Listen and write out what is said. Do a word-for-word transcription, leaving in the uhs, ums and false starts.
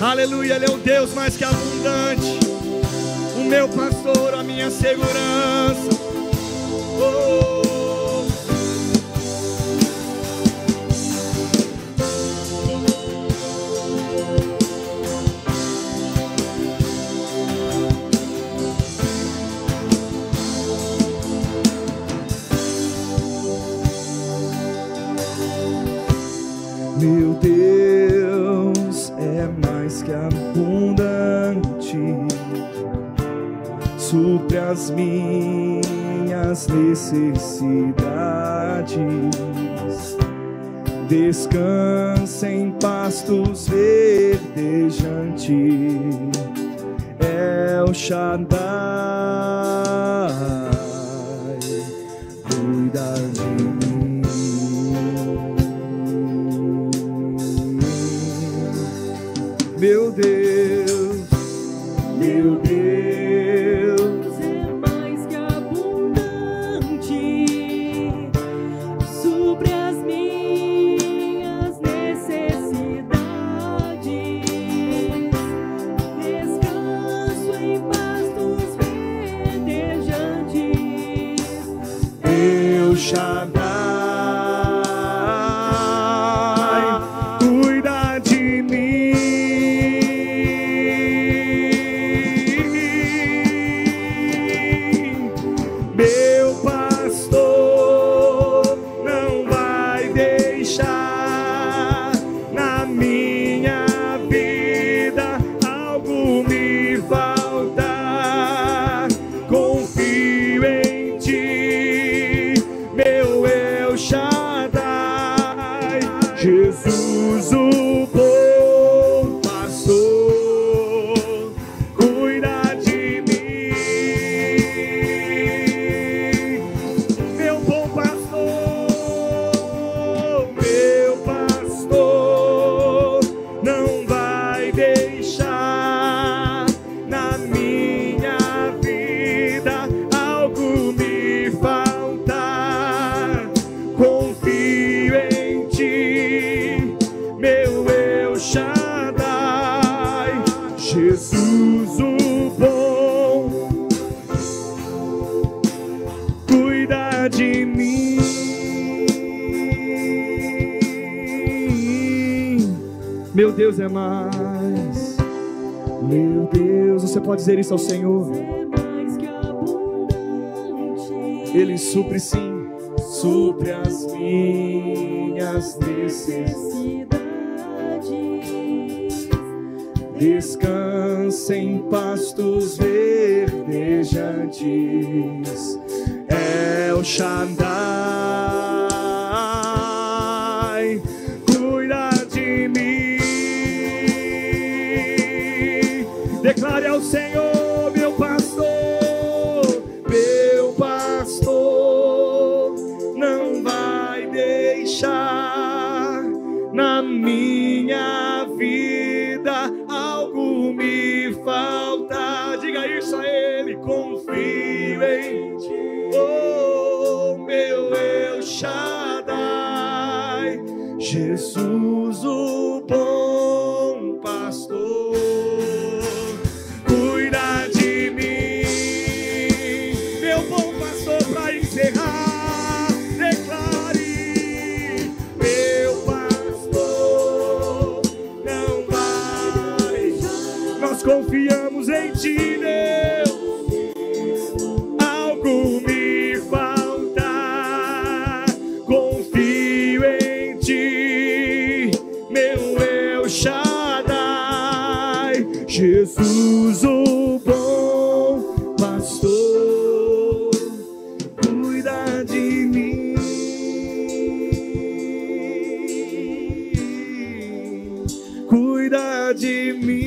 Aleluia, Ele é o Deus mais que abundante, o meu pastor, a minha segurança. Oh. Meu Deus é mais que abundante, supre as minhas necessidades. Descansa em pastos verdejantes, El Shaddai, cuida de mim. Meu Deus, meu Deus é mais que abundante, supre as minhas necessidades. Descanso em pastos verdejantes, El Shaddai. Jesus, o bom pastor, cuida de mim. Meu bom pastor, meu pastor, não vai deixar na minha vida algo me faltar. Confio em ti, meu El Shaddai, Jesus o bom, cuida de mim. Meu Deus é mais, meu Deus, você pode dizer isso ao Senhor? Ele supre sim, supre as minhas necessidades. Descansa em pastos verdejantes, El Shaddai, cuida de mim. Declare ao Senhor, meu pastor, meu pastor, não vai deixar na minha vida algo me falta. Diga isso a Ele. Confio em Ti, oh meu El Shaddai, Jesus o bom pastor, cuida de mim. Meu bom pastor, para encerrar, confiamos em Ti, Deus, algo me falta, confio em Ti, meu El Shaddai, Jesus o bom pastor, cuida de mim. Cuida de mim.